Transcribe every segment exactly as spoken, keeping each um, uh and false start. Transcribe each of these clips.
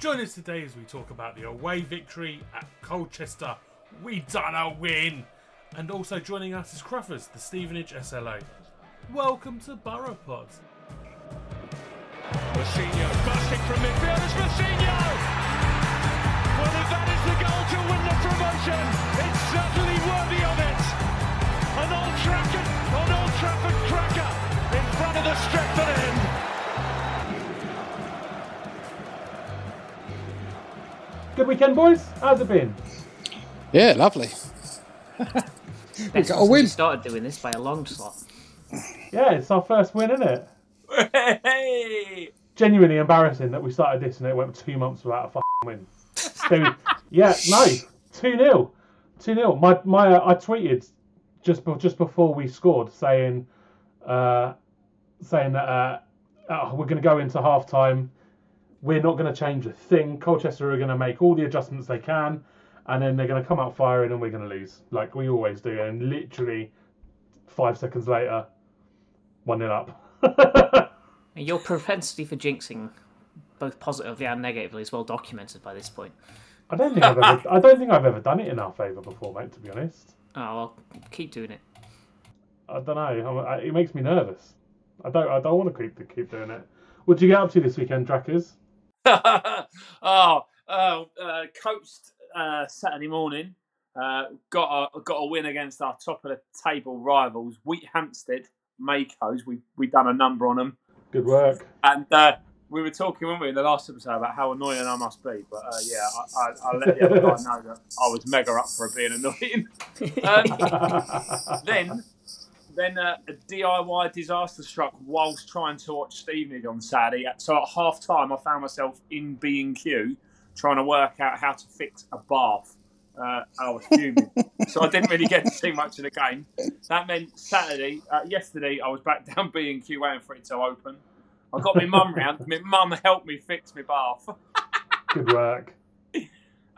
Join us today as we talk about the away victory at Colchester. We done a win! And also joining us is Crawford's, the Stevenage S L O. Welcome to Borough Pod. Rossino, busting from midfield, it's Rossino! Well, if that is the goal to win the promotion, it's certainly worthy of it! An Old Trafford, an Old Trafford cracker in front of the Stretford end. Good weekend, boys. How's it been? Yeah, lovely. We got a win. We started doing this by a long shot. Yeah, it's our first win, isn't it? Hey! Genuinely embarrassing that we started this and it went two months without a fucking win. So, yeah, no, two nil, two nil. My my, uh, I tweeted just be- just before we scored, saying, uh, saying that uh, oh, we're going to go into half time. We're not going to change a thing. Colchester are going to make all the adjustments they can, and then they're going to come out firing and we're going to lose, like we always do. And literally five seconds later, one nil up. Your propensity for jinxing, both positively and negatively, is well documented by this point. I don't think I've ever, I don't think I've ever done it in our favour before, mate, to be honest. Oh, well, keep doing it. I don't know. I, it makes me nervous. I don't I don't want to keep, keep doing it. What did you get up to this weekend, Drackers? oh, uh, uh, coached uh, Saturday morning. Uh, got a got a win against our top of the table rivals, Wheat Hampstead, Makos. We we done a number on them. Good work. And uh, we were talking, weren't we, in the last episode about how annoying I must be. But uh, yeah, I, I, I let the other guy know that I was mega up for being annoying. um, then. Then uh, a D I Y disaster struck whilst trying to watch Stevenage on Saturday. So at half time, I found myself in B and Q trying to work out how to fix a bath. Uh, I was fuming. So I didn't really get to see much of the game. That meant Saturday, uh, yesterday, I was back down B and Q waiting for it to open. I got my mum round. My mum helped me fix my bath. Good work.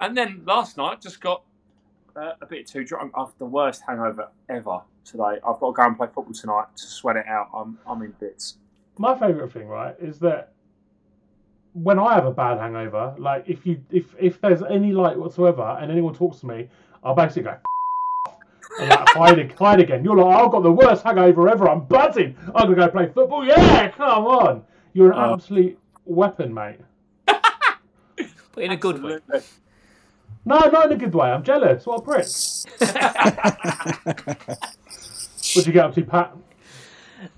And then last night, just got uh, a bit too drunk. I've the worst hangover ever. Today, I've got to go and play football tonight to sweat it out. I'm I'm in bits. My favourite thing, right, is that when I have a bad hangover, like if you if if there's any light whatsoever and anyone talks to me, I'll basically go and like, hide hide again. You're like, I've got the worst hangover ever. I'm buzzing. I'm gonna go play football. Yeah, come on. You're an oh. absolute weapon, mate. But in a good way. No, not in a good way. I'm jealous. What a prick. What did you get up to, Pat?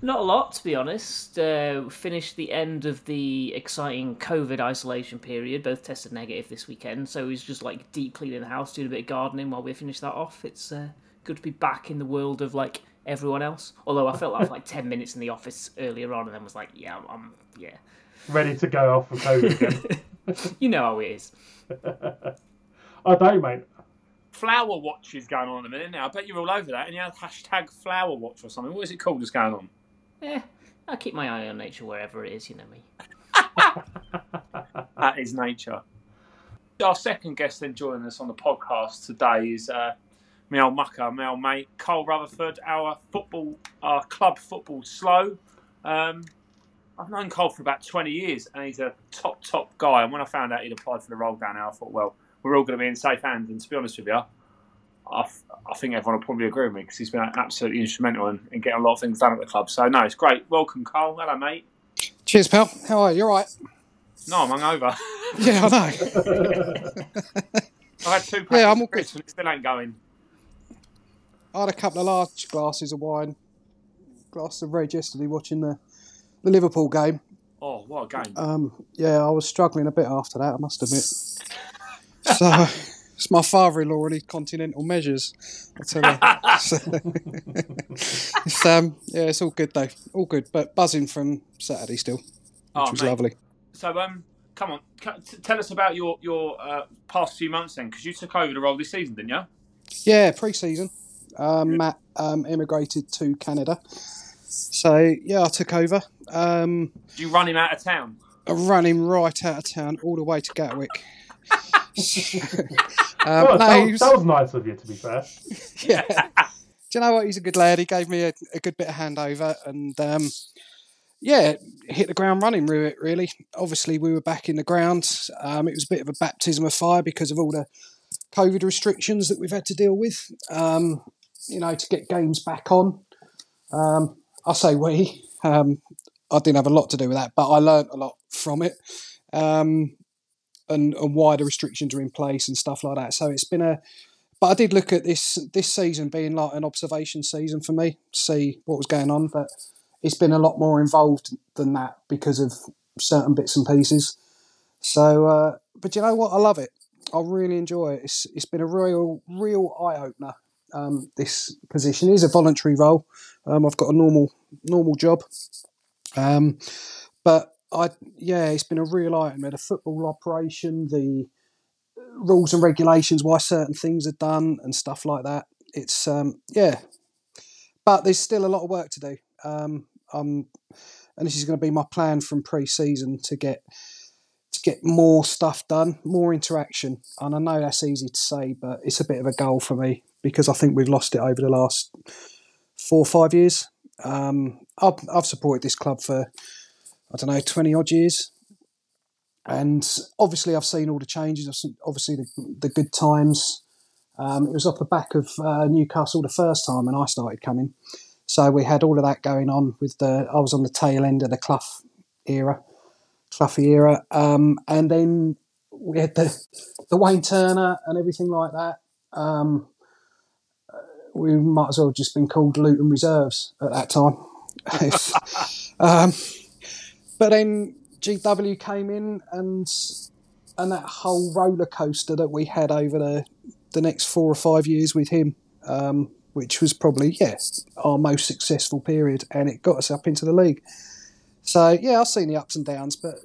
Not a lot, to be honest. Uh, finished the end of the exciting COVID isolation period. Both tested negative this weekend, so it was just like deep cleaning the house, doing a bit of gardening while we finished that off. It's uh, good to be back in the world of like everyone else. Although I felt like like ten minutes in the office earlier on, and then was like, yeah, I'm, I'm yeah, ready to go off for COVID again. You know how it is. I don't, mate. Flower watch is going on in a minute now. I bet you're all over that, and you have hashtag flower watch or something. What is it called that's going on? Yeah, I keep my eye on nature wherever it is, you know me. That is nature. Our second guest then joining us on the podcast today is uh, my old mucker, my old mate, Carl Rutherford, our football, our club football slow. Um, I've known Carl for about twenty years, and he's a top, top guy. And when I found out he'd applied for the role down there, I thought, well, we're all going to be in safe hands, and to be honest with you, I, I think everyone will probably agree with me because he's been absolutely instrumental in, in getting a lot of things done at the club. So, no, it's great. Welcome, Carl. Hello, mate. Cheers, pal. How are you? You all right? No, I'm hungover. Yeah, I know. I had two packs. Yeah, I'm all good. It still ain't going. I had a couple of large glasses of wine, glass of red yesterday watching the, the Liverpool game. Oh, what a game. Um, yeah, I was struggling a bit after that, I must admit. So it's my father-in-law and his continental measures, I tell you. So, it's, um, yeah, it's all good, though. All good, but buzzing from Saturday still, which oh, was mate. lovely. So, um, come on, c- tell us about your, your uh, past few months then, because you took over the role this season, didn't you? Yeah, pre-season. Um, Matt um, emigrated to Canada. So, yeah, I took over. Um, Did you run him out of town? I ran him right out of town, all the way to Gatwick. um, well, no, that, was, that was nice of you, to be fair. Yeah. Do you know what? He's a good lad. He gave me a, a good bit of handover and, um, yeah, hit the ground running, really. Obviously, we were back in the ground. Um, it was a bit of a baptism of fire because of all the COVID restrictions that we've had to deal with, um, you know, to get games back on. Um, I say we. Um, I didn't have a lot to do with that, but I learnt a lot from it, um, and, and why the restrictions are in place and stuff like that. So it's been a... But I did look at this this season being like an observation season for me, see what was going on, but it's been a lot more involved than that because of certain bits and pieces. So, uh, but you know what? I love it. I really enjoy it. It's it's been a real real eye opener. Um, this position is a voluntary role. Um, I've got a normal normal job, um, but I yeah, it's been a real eye opener. The football operation, the rules and regulations, why certain things are done and stuff like that. It's um, yeah, but there's still a lot of work to do. Um, um, and this is going to be my plan from pre-season to get. get more stuff done, more interaction. And I know that's easy to say, but it's a bit of a goal for me because I think we've lost it over the last four or five years. Um, I've, I've supported this club for, I don't know, twenty odd years. And obviously I've seen all the changes, I've seen obviously the, the good times. Um, it was off the back of uh, Newcastle the first time when I started coming. So we had all of that going on with the, I was on the tail end of the Clough era. Fluffy era, um, and then we had the, the Wayne Turner and everything like that. Um, we might as well have just been called Luton Reserves at that time. um, but then G W came in, and and that whole roller coaster that we had over the the next four or five years with him, um, which was probably yeah our most successful period, and it got us up into the league. So, yeah, I've seen the ups and downs, but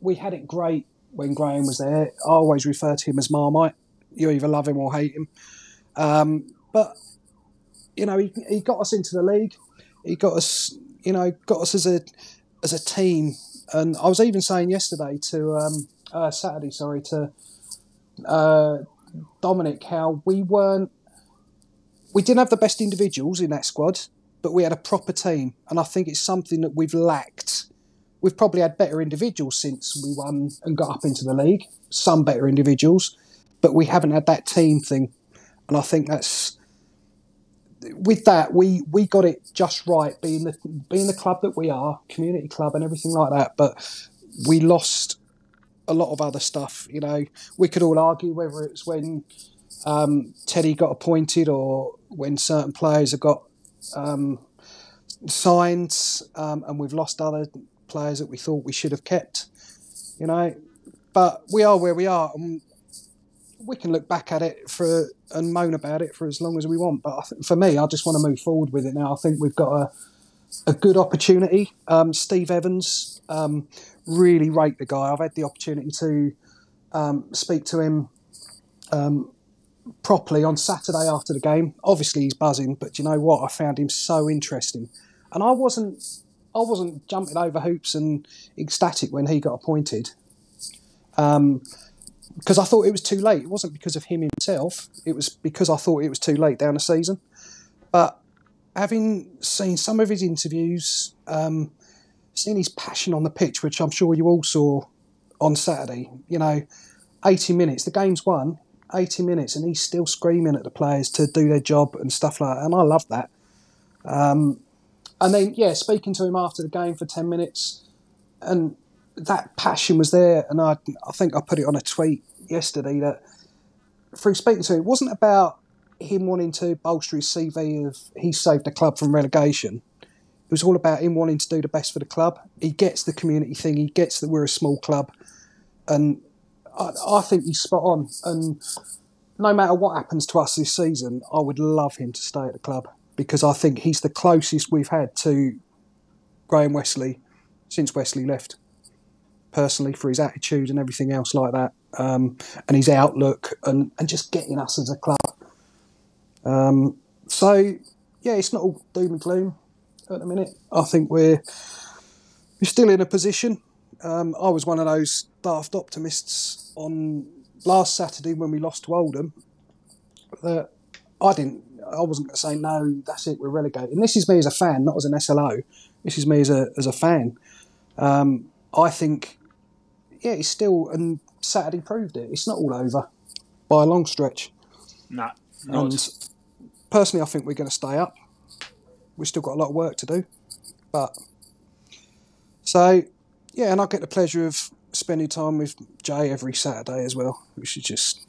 we had it great when Graham was there. I always refer to him as Marmite. You either love him or hate him. Um, but, you know, he, he got us into the league. He got us, you know, got us as a as a team. And I was even saying yesterday to, um, uh, Saturday, sorry, to uh, Dominic, how we weren't, we didn't have the best individuals in that squad, but we had a proper team, and I think it's something that we've lacked. We've probably had better individuals since we won and got up into the league, some better individuals, but we haven't had that team thing. And I think that's... With that, we, we got it just right, being the, being the club that we are, community club and everything like that, but we lost a lot of other stuff. You know, we could all argue whether it's when um, Teddy got appointed or when certain players have got Um, signed, um, and we've lost other players that we thought we should have kept, you know. But we are where we are, and we can look back at it for and moan about it for as long as we want. But I th- for me, I just want to move forward with it now. I think we've got a a good opportunity. Um, Steve Evans, um, really rate the guy. I've had the opportunity to um, speak to him Um, properly on Saturday after the game. Obviously he's buzzing, but you know what? I found him so interesting. And I wasn't I wasn't jumping over hoops and ecstatic when he got appointed, um, because I thought it was too late. It wasn't because of him himself. It was because I thought it was too late down the season. But having seen some of his interviews, um, seen his passion on the pitch, which I'm sure you all saw on Saturday, you know, eighty minutes, the game's won, eighty minutes, and he's still screaming at the players to do their job and stuff like that, and I love that. Um, and then, yeah, speaking to him after the game for ten minutes, and that passion was there, and I, I think I put it on a tweet yesterday that through speaking to him, it wasn't about him wanting to bolster his C V of he saved the club from relegation. It was all about him wanting to do the best for the club. He gets the community thing. He gets that we're a small club. And I, I think he's spot on. And no matter what happens to us this season, I would love him to stay at the club because I think he's the closest we've had to Graham Wesley since Wesley left, personally, for his attitude and everything else like that, um, and his outlook and, and just getting us as a club. Um, so, yeah, it's not all doom and gloom at the minute. I think we're we're still in a position. Um, I was one of those daft optimists on last Saturday when we lost to Oldham that I didn't. I wasn't going to say no. That's it. We're relegated. And this is me as a fan, not as an S L O. This is me as a as a fan. Um, I think, yeah, it's still. And Saturday proved it. It's not all over by a long stretch. No, nah, and personally, I think we're going to stay up. We've still got a lot of work to do, but so yeah, and I get the pleasure of spending time with Jay every Saturday as well, which is just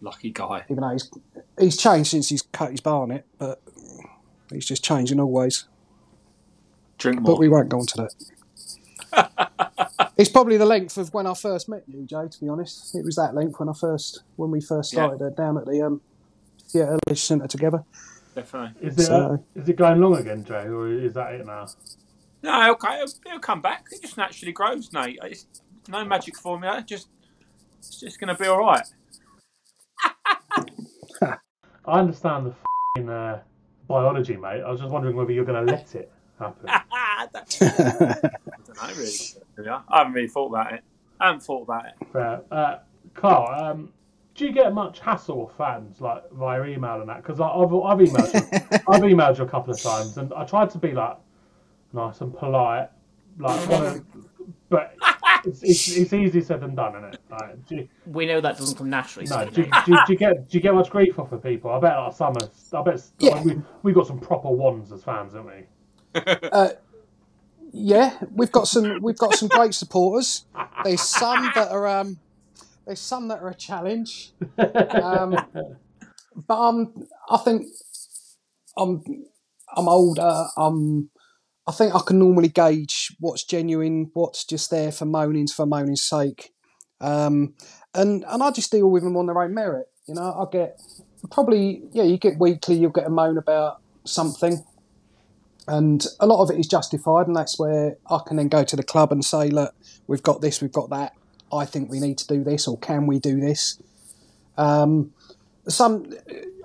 lucky guy. Even though he's he's changed since he's cut his barnet, but he's just changing always. Drink more, but we won't go on to that. It's probably the length of when I first met you, Jay. To be honest, it was that length when I first when we first started yeah. uh, down at the um, theatre leisure centre together. Definitely. Is it, uh, is it going long again, Jay, or is that it now? No, okay, it'll, it'll come back. It just naturally grows, Nate. It's no magic formula. Just it's just going to be all right. I understand the f***ing uh, biology, mate. I was just wondering whether you're going to let it happen. I don't know, really. I haven't really thought about it. I haven't thought about it. Fair. Uh, Carl, um, do you get much hassle with fans like via email and that? Because I've, I've emailed you, I've emailed you a couple of times, and I tried to be like nice and polite, like, of, but it's, it's, it's easier said than done, isn't it? Like, do you, we know that doesn't come naturally. No, so do, do, do, do you get do you get much grief off of people? I bet our like, summer, I bet yeah. like, we we got some proper ones as fans, haven't we? Uh, yeah, we've got some we've got some great supporters. There's some that are. Um, There's some that are a challenge, um, but I'm, I think I'm I'm older. I'm, I think I can normally gauge what's genuine, what's just there for moanings for moaning's sake, um, and and I just deal with them on their own merit. You know, I get probably yeah, you get weekly, you'll get a moan about something, and a lot of it is justified, and that's where I can then go to the club and say, look, we've got this, we've got that. I think we need to do this, or can we do this? Um, some,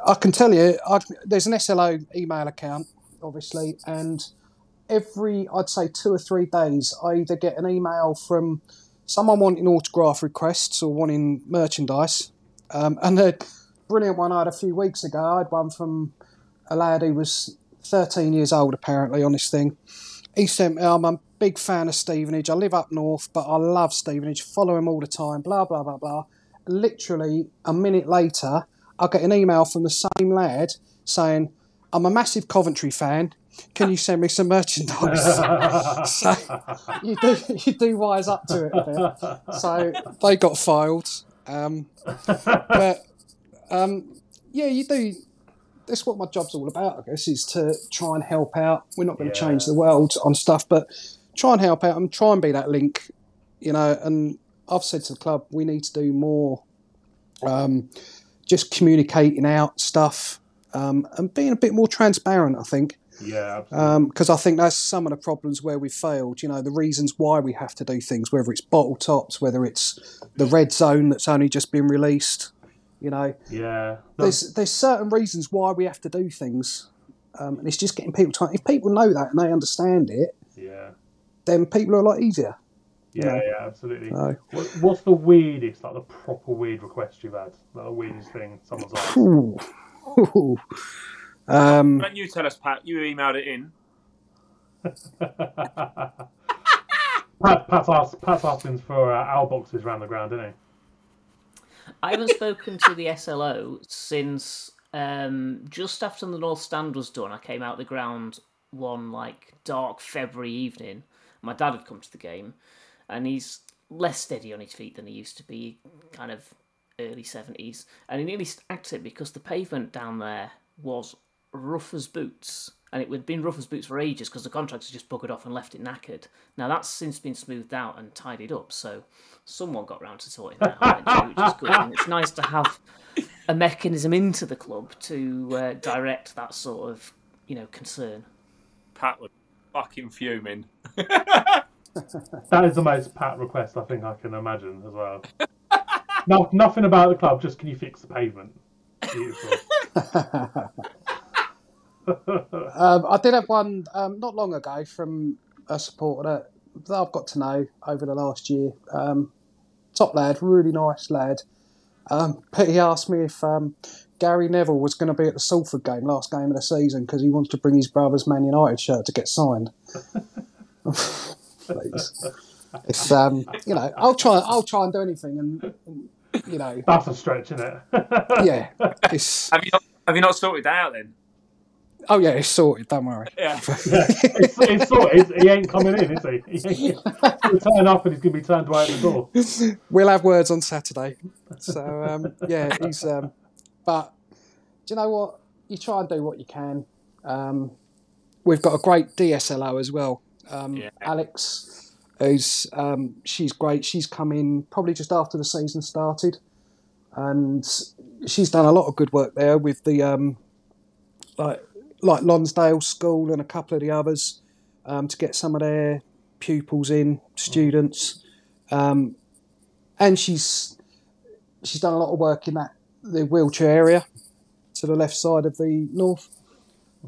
I can tell you, I've, there's an S L O email account, obviously, and every, I'd say, two or three days, I either get an email from someone wanting autograph requests or wanting merchandise. Um, and the brilliant one I had a few weeks ago, I had one from a lad who was thirteen years old, apparently, on this thing. He sent me, I'm a big fan of Stevenage. I live up north, but I love Stevenage. Follow him all the time, blah, blah, blah, blah. Literally a minute later, I get an email from the same lad saying, I'm a massive Coventry fan. Can you send me some merchandise? So you do, you do wise up to it a bit. So they got filed. Um, but, um, yeah, you do... That's what my job's all about, I guess, is to try and help out. We're not going to yeah. change the world on stuff, but try and help out and try and be that link, you know. And I've said to the club, we need to do more um, just communicating out stuff um, and being a bit more transparent, I think. Yeah, absolutely. Because um, I think that's some of the problems where we've failed, you know, the reasons why we have to do things, whether it's bottle tops, whether it's the red zone that's only just been released. You know, yeah. There's there's certain reasons why we have to do things, um, and it's just getting people to. If people know that and they understand it, yeah, then people are a lot easier. Yeah, you know? Yeah, absolutely. So, what, what's the weirdest, like the proper weird request you've had? Like the weirdest thing someone's asked. Ooh, ooh. Um, Don't you tell us, Pat? You emailed it in. Pat Pat asked Pat asked for uh, owl boxes around the ground, didn't he? I haven't spoken to the S L O since um, just after the North Stand was done. I came out of the ground one like dark February evening. My dad had come to the game, and he's less steady on his feet than he used to be. He kind of early seventies, and he nearly snagged it because the pavement down there was rough as boots, and it had been rough as boots for ages because the contractors just buggered off and left it knackered. Now that's since been smoothed out and tidied up, so someone got round to sorting that out, which is good. And it's nice to have a mechanism into the club to uh, direct that sort of, you know, concern. Pat was fucking fuming. That is the most Pat request I think I can imagine as well. No, nothing about the club, just can you fix the pavement? Beautiful. um, I did have one um, not long ago from a supporter that, that I've got to know over the last year. Um, top lad, really nice lad. Um, but he asked me if um, Gary Neville was going to be at the Salford game, last game of the season, because he wants to bring his brother's Man United shirt to get signed. Please. It's um, you know, I'll try. I'll try and do anything, and, and you know, that's a stretch, isn't it? Yeah. It's... Have you not, have you not sorted that out then? Oh yeah, it's sorted. Don't worry. Yeah, yeah. It's, it's sorted. It's, he ain't coming in, is he? he he'll turn up and he's gonna be turned right at the door. We'll have words on Saturday. So um, yeah, he's. Um, but do you know what? You try and do what you can. Um, we've got a great D S L O as well. Um, yeah. Alex. Who's, um, she's great. She's come in probably just after the season started, and she's done a lot of good work there with the um, like like Lonsdale School and a couple of the others um, to get some of their pupils in, students, um, and she's she's done a lot of work in that the wheelchair area to the left side of the north.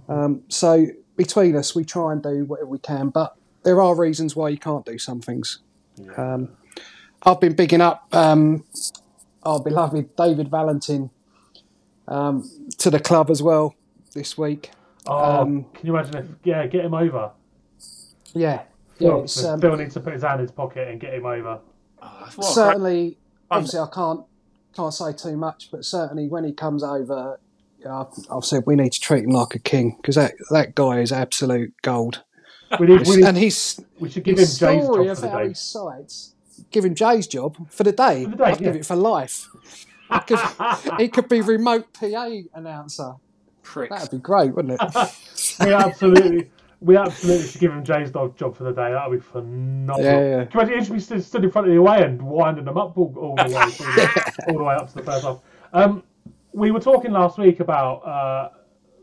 Um, so between us, we try and do whatever we can, but. There are reasons why you can't do some things. Yeah. Um, I've been bigging up um, our beloved David Valentin um, to the club as well this week. Oh, um, can you imagine if, yeah, get him over? Yeah. yeah it's, um, Bill needs to put his hand in his pocket and get him over. Certainly, obviously I can't, can't say too much, but certainly when he comes over, I've, I've said we need to treat him like a king, because that, that guy is absolute gold. We need, we need, and he's we should give him Jay's job for the day. Sides, give him Jay's job for the day. For the day I'd yeah. give it for life. Could, he could be remote P A announcer. Pricks. That'd be great, wouldn't it? we absolutely, we absolutely should give him Jay's dog job for the day. That'd be phenomenal. Yeah, yeah. Can you imagine if we stood in front of the away end winding them up all, all the way, the, all the way up to the first half? Um, we were talking last week about. Uh,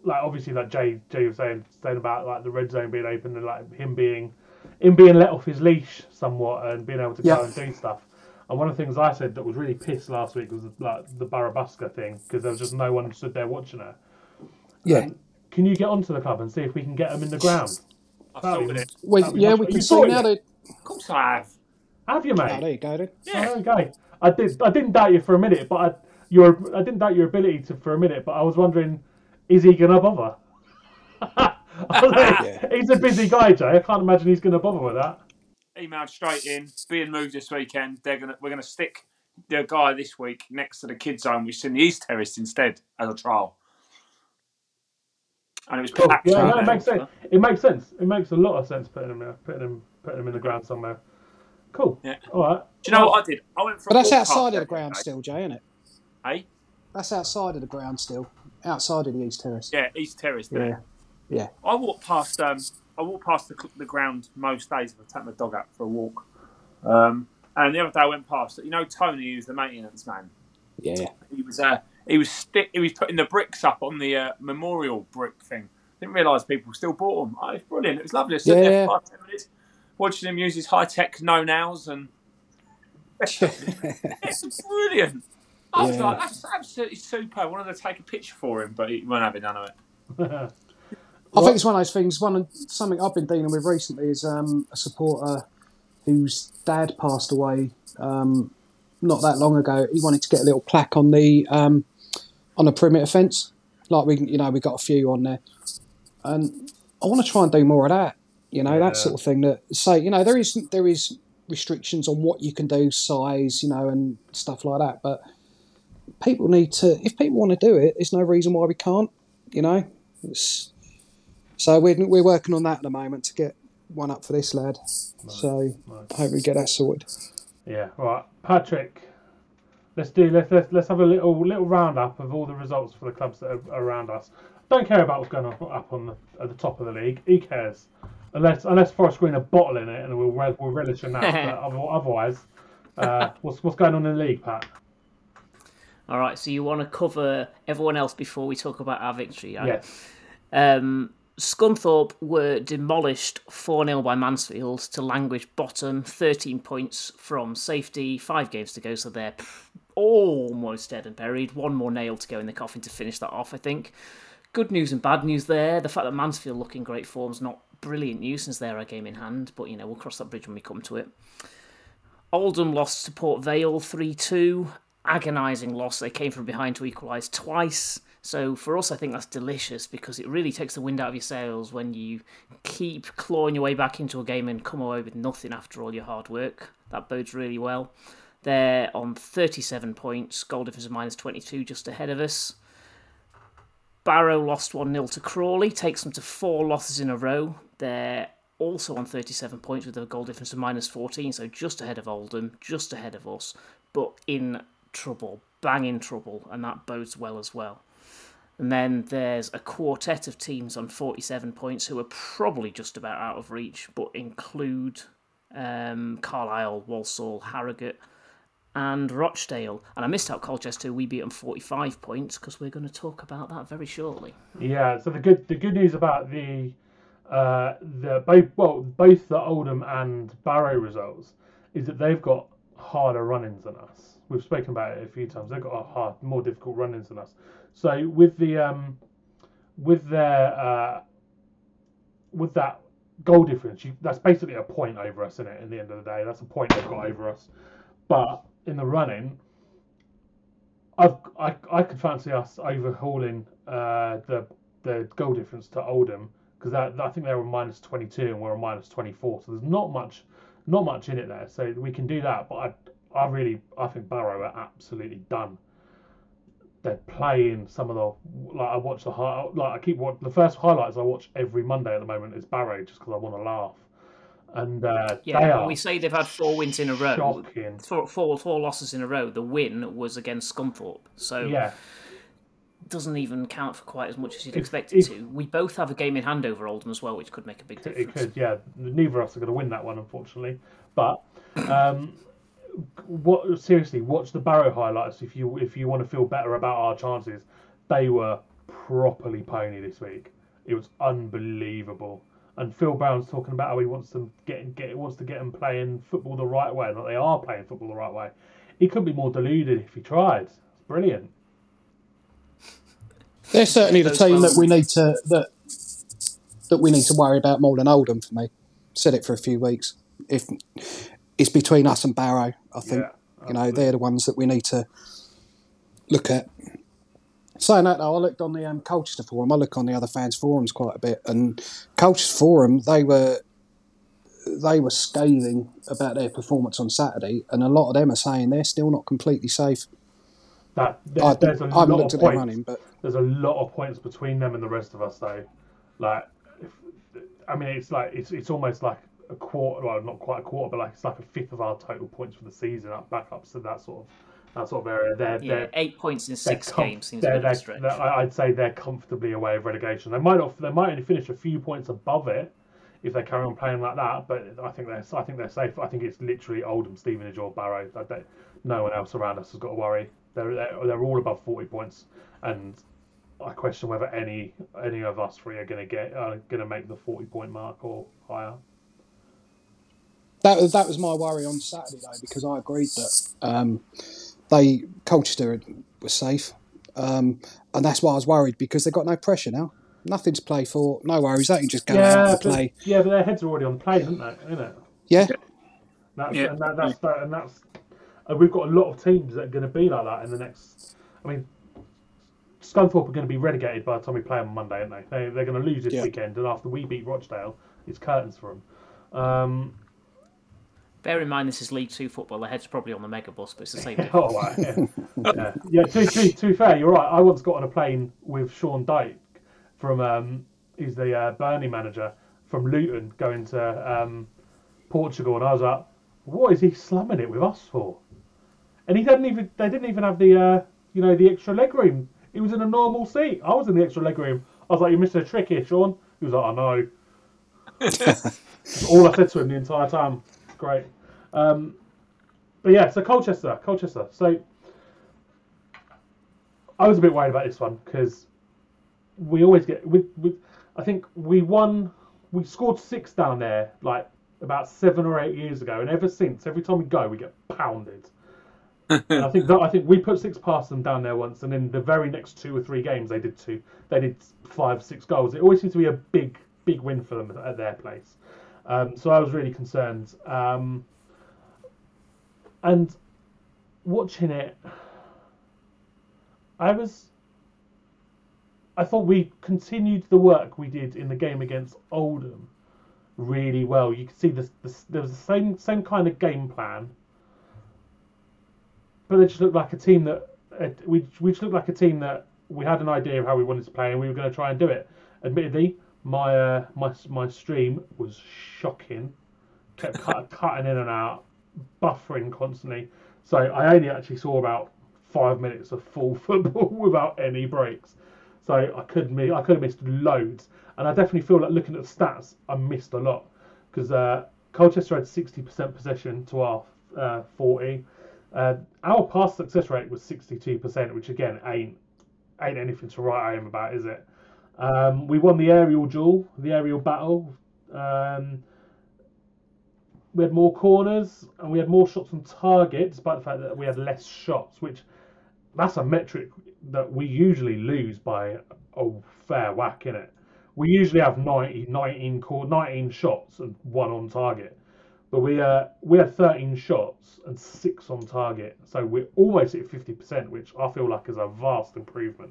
Like obviously, like Jay, Jay was saying, saying about like the red zone being open and like him being, him being let off his leash somewhat and being able to go yeah. and do stuff. And one of the things I said that was really pissed last week was like the Barabuska thing, because there was just no one stood there watching her. Yeah. Um, can you get onto the club and see if we can get them in the ground? I thought it. Wait, yeah, we can see now. That... Of course I have. Have you, mate? Oh, there you go, dude. Yeah. Oh, there you go. I did. I didn't doubt you for a minute, but I, your, I didn't doubt your ability to for a minute, but I was wondering. Is he going to bother? Like, yeah. He's a busy guy, Jay. I can't imagine he's going to bother with that. Emailed straight in. Being moved this weekend. They're going to, we're going to stick the guy this week next to the kids' zone. We've seen the East Terrace instead as a trial. And it was cool. Yeah, no, it makes sense. It makes sense. It makes a lot of sense putting him there, putting him, putting him in the ground somewhere. Cool. Yeah. All right. Do you know what I did? I went for. But that's outside of the ground still, Jay, isn't it? Hey. That's outside of the ground still. Outside of the East Terrace. Yeah, East Terrace. There. Yeah, yeah. I walk past. Um, I walk past the, the ground most days if I take my dog out for a walk. Um, and the other day I went past. You know, Tony, who's the maintenance man. Yeah. He was. Uh, he was. Sti- he was putting the bricks up on the uh, memorial brick thing. Didn't realise people still bought them. Oh, it was brilliant. It was lovely. I stood yeah. there for five ten minutes, watching him use his high tech no nows and. It's brilliant. I was yeah. like, that's absolutely super. I wanted to take a picture for him, but he won't have it, none of it. I think it's one of those things. One something I've been dealing with recently is um, a supporter whose dad passed away um, not that long ago. He wanted to get a little plaque on the um, on the perimeter fence, like we you know we got a few on there, and I want to try and do more of that. You know yeah. that sort of thing. That say you know there is there is restrictions on what you can do, size, you know, and stuff like that, but. People need to. If people want to do it, there's no reason why we can't. You know, it's, so we're we're working on that at the moment to get one up for this lad. Nice, so nice. I hope we get that sorted. Yeah, all right, Patrick. Let's do let's let's let's have a little little round up of all the results for the clubs that are around us. Don't care about what's going on up on the, at the top of the league. Who cares? Unless unless Forest Green are bottling it, and we'll re we'll relish in that. But otherwise, uh, what's what's going on in the league, Pat? All right. So you want to cover everyone else before we talk about our victory? Yes. Um, Scunthorpe were demolished four nil by Mansfield to languish bottom, thirteen points from safety, five games to go, so they're almost dead and buried. One more nail to go in the coffin to finish that off, I think. Good news and bad news there. The fact that Mansfield look in great form is not brilliant news since they're a game in hand, but you know, we'll cross that bridge when we come to it. Oldham lost to Port Vale three two. Agonising loss. They came from behind to equalise twice. So for us, I think that's delicious because it really takes the wind out of your sails when you keep clawing your way back into a game and come away with nothing after all your hard work. That bodes really well. They're on thirty-seven points, goal difference of minus twenty-two, just ahead of us. Barrow lost one nil to Crawley, takes them to four losses in a row. They're also on thirty-seven points with a goal difference of minus fourteen, so just ahead of Oldham, just ahead of us, but in trouble, banging trouble, and that bodes well as well. And then there's a quartet of teams on forty-seven points who are probably just about out of reach, but include um, Carlisle, Walsall, Harrogate and Rochdale. And I missed out Colchester, we beat them forty-five points, because we're going to talk about that very shortly. Yeah, so the good the good news about the uh, the both well both the Oldham and Barrow results is that they've got harder run-ins than us. We've spoken about it a few times. They've got a hard, more difficult run-ins than us. So with the um, with their uh, with that goal difference, you, that's basically a point over us, isn't it? At the end of the day, that's a point they've got over us. But in the running, I've, I I could fancy us overhauling uh, the the goal difference to Oldham, because I think they were minus twenty-two and we're minus twenty-four. So there's not much not much in it there. So we can do that, but I. I really, I think Barrow are absolutely done. They're playing some of the, like I watch the, like I keep watching, the first highlights I watch every Monday at the moment is Barrow, just because I want to laugh. And uh, yeah, they are we say they've had four wins in a row. Shocking. Four, four, four losses in a row. The win was against Scunthorpe. So yeah. Doesn't even count for quite as much as you'd it, expect it, it to. We both have a game in hand over Oldham as well, which could make a big difference. It could, yeah. Neither of us are going to win that one, unfortunately. But... Um, What seriously? Watch the Barrow highlights if you if you want to feel better about our chances. They were properly pony this week. It was unbelievable. And Phil Brown's talking about how he wants them get get wants to get them playing football the right way, and that they are playing football the right way. He could be more deluded if he tried. It's brilliant. They're certainly the team that we need to that that we need to worry about more than Oldham for me. Said it for a few weeks. If. It's between us and Barrow, I think. Yeah, you know, they're the ones that we need to look at. Saying that, though, I looked on the um, Colchester forum. I look on the other fans' forums quite a bit, and Colchester forum they were they were scathing about their performance on Saturday, and a lot of them are saying they're still not completely safe. That there, I, there's a I haven't lot looked of at points. Their running, but there's a lot of points between them and the rest of us, though. Like, if, I mean, it's like it's it's almost like. a quarter, well, not quite a quarter, but like it's like a fifth of our total points for the season, up back up to that sort of that sort of area. They're, yeah, they're, eight points in six games seems a bit of a stretch. I'd say they're comfortably away of relegation. They might not, they might only finish a few points above it if they carry on playing like that. But I think they're, I think they're safe. I think it's literally Oldham, Stevenage, or Barrow. They, they, no one else around us has got to worry. They're, they're they're all above forty points, and I question whether any any of us three are going to get are going to make the forty point mark or higher. That, that was my worry on Saturday, though, because I agreed that um, they Colchester was safe. Um, and that's why I was worried, because they've got no pressure now. Nothing to play for. No worries. They can just go yeah, out and play. Yeah, but their heads are already on play, aren't they? Isn't it? Yeah. That's, yeah. And, that, that's, that, and that's... And we've got a lot of teams that are going to be like that in the next... I mean, Scunthorpe are going to be relegated by the time we play on Monday, aren't they? they they're going to lose this yeah. weekend, and after we beat Rochdale, it's curtains for them. Um... Bear in mind, this is League Two football. The head's probably on the megabus, but it's the same thing. Oh, right. Yeah, yeah. yeah to, to, to be fair, you're right. I once got on a plane with Sean Dyke, from, um, he's the uh, Burnley manager, from Luton, going to um, Portugal, and I was like, what is he slumming it with us for? and he didn't even they didn't even have the uh, you know the extra leg room. He was in a normal seat. I was in the extra leg room. I was like, "You're missing a trick here, Sean." He was like, "I know." That's all I said to him the entire time. Great. Um, but yeah, so Colchester, Colchester. So I was a bit worried about this one because we always get with with. I think we won. We scored six down there, like about seven or eight years ago, and ever since, every time we go, we get pounded. And I think that, I think we put six past them down there once, and then the very next two or three games, they did two, they did five, six goals. It always seems to be a big, big win for them at their place. Um, so I was really concerned. Um, and watching it, I was. I thought we continued the work we did in the game against Oldham really well. You could see this, this, there was the same same kind of game plan, but they just looked like a team that uh, we we just looked like a team that we had an idea of how we wanted to play and we were going to try and do it. Admittedly, my uh, my my stream was shocking, kept cut, cutting in and out, buffering constantly. So I only actually saw about five minutes of full football without any breaks. So I could miss, I could have missed loads, and I definitely feel like looking at the stats, I missed a lot because uh, Colchester had sixty percent possession to our uh, forty. Uh, our pass success rate was sixty-two percent, which again ain't ain't anything to write home about, is it? Um, we won the aerial duel, the aerial battle. Um, we had more corners and we had more shots on target, despite the fact that we had less shots, which. That's a metric that we usually lose by a fair whack, innit? We usually have nineteen shots and one on target, but we uh, we had thirteen shots and six on target, so we're almost at fifty percent, which I feel like is a vast improvement.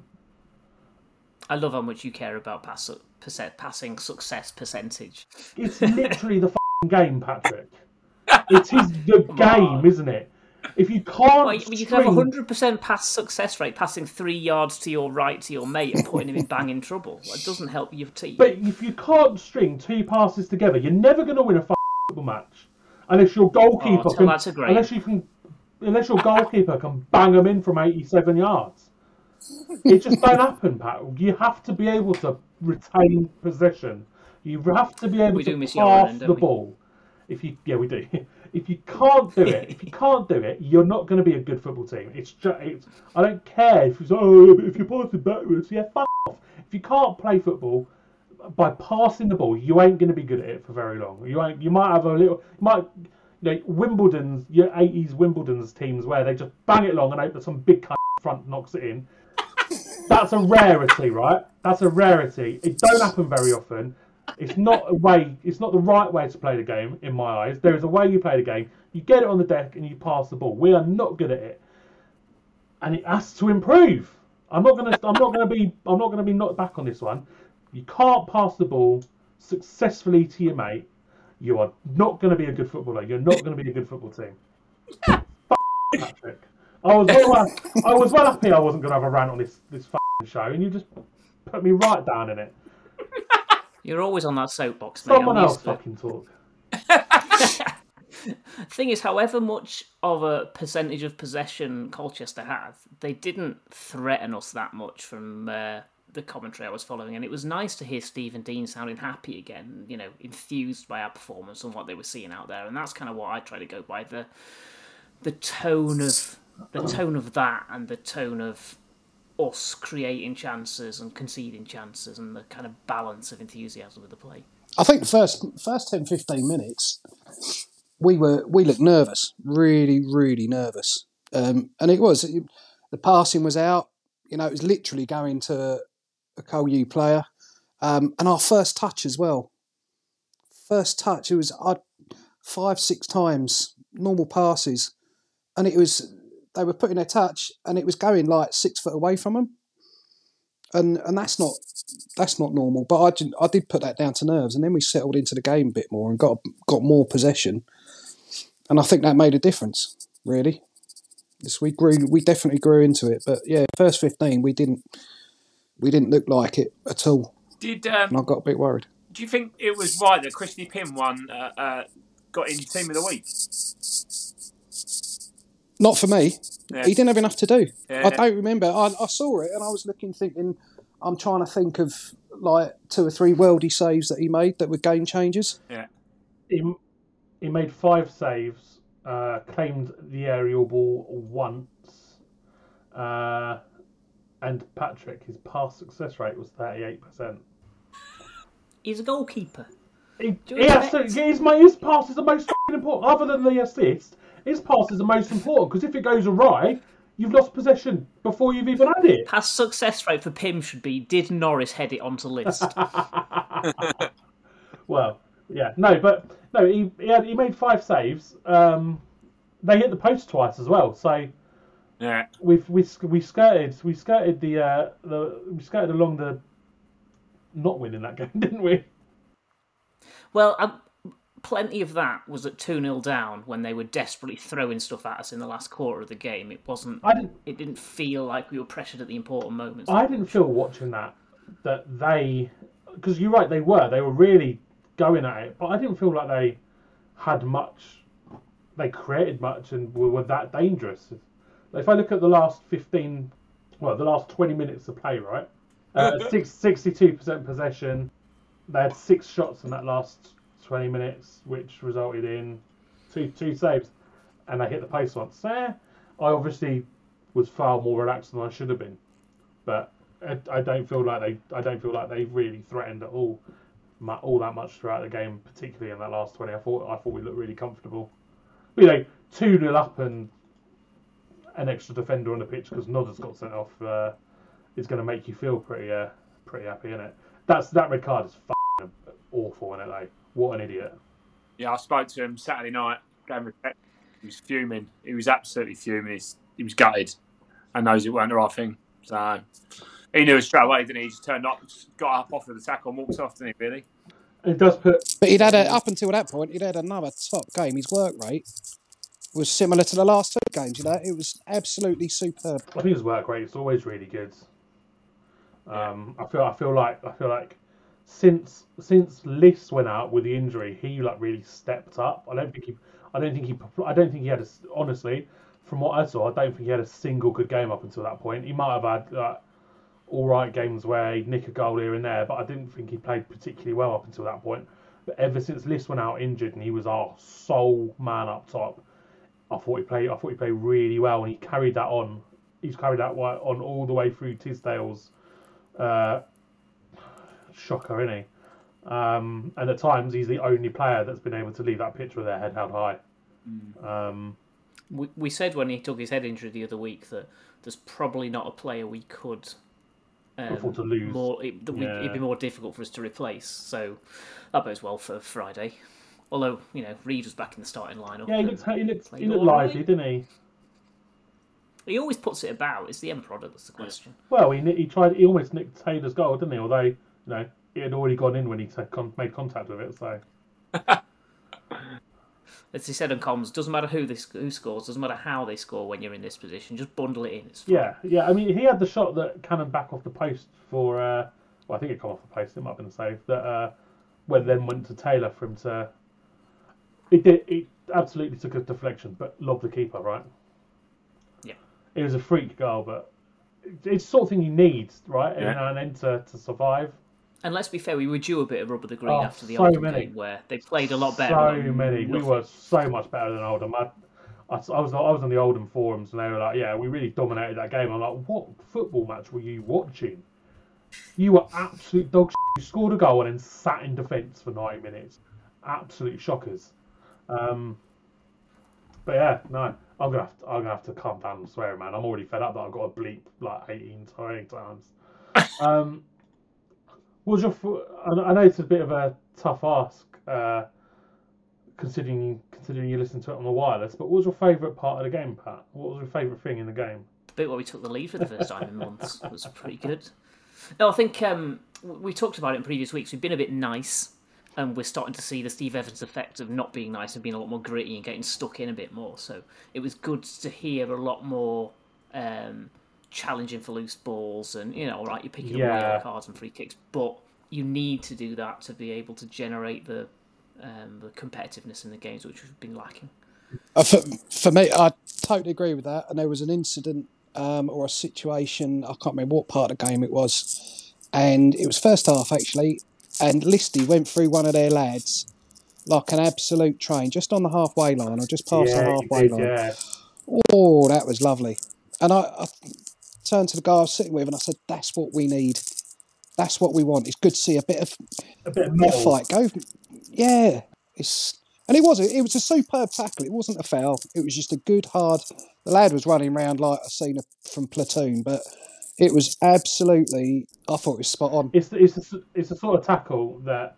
I love how much you care about pass, pass, passing success percentage. It's literally the f***ing game, Patrick. It is the Come game, on. Isn't it? If you can't, well, you can have a hundred percent pass success rate, passing three yards to your right to your mate and putting him in banging trouble. It doesn't help your team. But if you can't string two passes together, you're never going to win a f***ing football match unless your goalkeeper oh, can, that's a great... unless you can, unless your goalkeeper can bang them in from eighty-seven yards. It just don't happen, Pat. You have to be able to retain possession. You have to be able we to pass Ireland, the ball. If you, yeah, we do. If you can't do it, if you can't do it, you're not going to be a good football team. It's just, it's, I don't care if it's, oh, if you're passing backwards, yeah, f*** off. If you can't play football by passing the ball, you ain't going to be good at it for very long. You ain't. You might have a little, you might, you know, Wimbledon's, your eighties Wimbledon's teams where they just bang it long and hope that some big cunt front knocks it in. That's a rarity, right? That's a rarity. It don't happen very often. It's not a way. It's not the right way to play the game, in my eyes. There is a way you play the game. You get it on the deck and you pass the ball. We are not good at it, and it has to improve. I'm not gonna. I'm not gonna be. I'm not gonna be knocked back on this one. You can't pass the ball successfully to your mate. You are not gonna be a good footballer. You're not gonna be a good football team. F- Patrick, I was. Well, I was well happy I wasn't gonna have a rant on this this f***ing show, and you just put me right down in it. You're always on that soapbox, mate. Someone else fucking talk. Thing is, however much of a percentage of possession Colchester had, they didn't threaten us that much from uh, the commentary I was following, and it was nice to hear Steve and Dean sounding happy again, you know, enthused by our performance and what they were seeing out there, and that's kind of what I try to go by, the the tone of the tone of that and the tone of us creating chances and conceding chances and the kind of balance of enthusiasm with the play. I think the first first ten, fifteen minutes, we were we looked nervous, really, really nervous. Um, and it was, it, the passing was out, you know, it was literally going to a Cole U player. Um, and our first touch as well. First touch, it was uh, five, six times, normal passes. And it was... They were putting their touch, and it was going like six foot away from them, and and that's not that's not normal. But I did, I did put that down to nerves, and then we settled into the game a bit more and got got more possession, and I think that made a difference. Really, yes, we grew, we definitely grew into it. But yeah, first fifteen, we didn't we didn't look like it at all. Did um, and I got a bit worried. Do you think it was right that Christy Pym won uh, uh, got in team of the week? Not for me. Yeah. He didn't have enough to do. Yeah. I don't remember. I, I saw it and I was looking, thinking, I'm trying to think of like two or three worldy saves that he made that were game changers. Yeah. He, he made five saves, uh, claimed the aerial ball once, uh, and Patrick, his pass success rate was thirty-eight percent. He's a goalkeeper. He, he has to, his, his pass is the most important. Other than the assist, his pass is the most important, because if it goes awry, you've lost possession before you've even had it. Pass success rate for Pym should be, did Norris head it onto Liss? Well, yeah. No, but no, he he, had, he made five saves. Um, they hit the post twice as well, so... Yeah, we've we we skirted we skirted the uh, the we skirted along the not winning that game, didn't we? Well, um, plenty of that was at two nil down when they were desperately throwing stuff at us in the last quarter of the game. It wasn't. I didn't, it didn't feel like we were pressured at the important moments. I didn't feel watching that that they, because you're right, they were they were really going at it, but I didn't feel like they had much. They created much and were, were that dangerous. If I look at the last fifteen, well, the last twenty minutes of play, right? Uh, six, sixty-two percent possession. They had six shots in that last twenty minutes, which resulted in two two saves, and they hit the post once. There, I obviously was far more relaxed than I should have been, but I, I don't feel like they, I don't feel like they really threatened at all, all that much throughout the game, particularly in that last twenty. I thought, I thought we looked really comfortable. But, you know, two nil up and an extra defender on the pitch because Nodder's got sent off uh, is going to make you feel pretty, uh, pretty happy, isn't it? That's that red card is f***ing awful, isn't it? Like, what an idiot! Yeah, I spoke to him Saturday night. Gave him a text. He was fuming. He was absolutely fuming. He's, he was gutted, and knows it weren't the right thing. So he knew it straight away, didn't he? He just turned up, just got up off of the tackle, and walked off, didn't he? Really? It does put. But he'd had a, up until that point, he'd had another top game. His work rate was similar to the last two games, you know. It was absolutely superb. I think his work rate is always really good. Um, yeah. I feel, I feel like, I feel like since since Liss went out with the injury, he like really stepped up. I don't think he, I don't think he, I don't think he had a, honestly, from what I saw, I don't think he had a single good game up until that point. He might have had like all right games where he'd nick a goal here and there, but I didn't think he played particularly well up until that point. But ever since Liss went out injured and he was our sole man up top, I thought he played. I thought he played really well, and he carried that on. He's carried that on all the way through Tisdale's uh, shocker, isn't he? Um, and at times, he's the only player that's been able to leave that pitch with their head held high. Mm. Um, we we said when he took his head injury the other week that there's probably not a player we could um, afford to lose. More, it, that yeah. we, it'd be more difficult for us to replace. So that bodes well for Friday. Although, you know, Reed was back in the starting lineup. Yeah, he looked, he looked, he looked lively, didn't he? He always puts it about. It's the end product that's the question. Well, he he tried. He almost nicked Taylor's goal, didn't he? Although, you know, it had already gone in when he t- con- made contact with it. So, as he said on comms, doesn't matter who this who scores, doesn't matter how they score when you're in this position. Just bundle it in. It's fine. Yeah, yeah. I mean, he had the shot that cannoned back off the post for. Uh, well, I think it came off the post. It might have been a save that uh, when then went to Taylor for him to. It did. It absolutely took a deflection, but lobbed the keeper, right? Yeah. It was a freak goal, but it's the sort of thing you need, right? Yeah. Every now and then to, to survive. And let's be fair, we were due a bit of rub of the green oh, after the so Oldham many. game, where they played a lot better. So many. Nothing. We were so much better than Oldham. I, I, I was I was on the Oldham forums, and they were like, "Yeah, we really dominated that game." I'm like, "What football match were you watching? You were absolute dog shit. You scored a goal and then sat in defence for ninety minutes. Absolute shockers." Um, but yeah, no, I'm gonna have to, I'm gonna have to calm down and swear, man. I'm already fed up that I've got to bleep like eighteen times. um, what was your? I know it's a bit of a tough ask, uh, considering considering you listened to it on the wireless. But what was your favourite part of the game, Pat? What was your favourite thing in the game? The bit where we took the lead for the first time in months was pretty good. No, I think um, we talked about it in previous weeks. We've been a bit nice. And we're starting to see the Steve Evans effect of not being nice and being a lot more gritty and getting stuck in a bit more. So it was good to hear a lot more um, challenging for loose balls and, you know, all right, you're picking yeah. up yellow cards and free kicks, but you need to do that to be able to generate the, um, the competitiveness in the games, which we've been lacking. Uh, for, for me, I totally agree with that. And there was an incident um, or a situation, I can't remember what part of the game it was, and it was first half, actually, and Listy went through one of their lads like an absolute train, just on the halfway line, or just past yeah, the halfway did, line. Yeah. Oh, that was lovely. And I, I turned to the guy I was sitting with and I said, that's what we need. That's what we want. It's good to see a bit of a bit of fight go. Yeah. It's, and it was, it was a superb tackle. It wasn't a foul. It was just a good, hard... The lad was running around like I've seen from Platoon, but it was absolutely... I thought it was spot on. It's, it's, it's the sort of tackle that